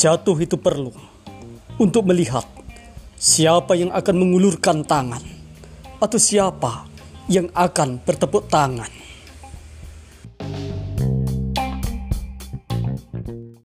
Jatuh itu perlu untuk melihat siapa yang akan mengulurkan tangan atau siapa yang akan bertepuk tangan.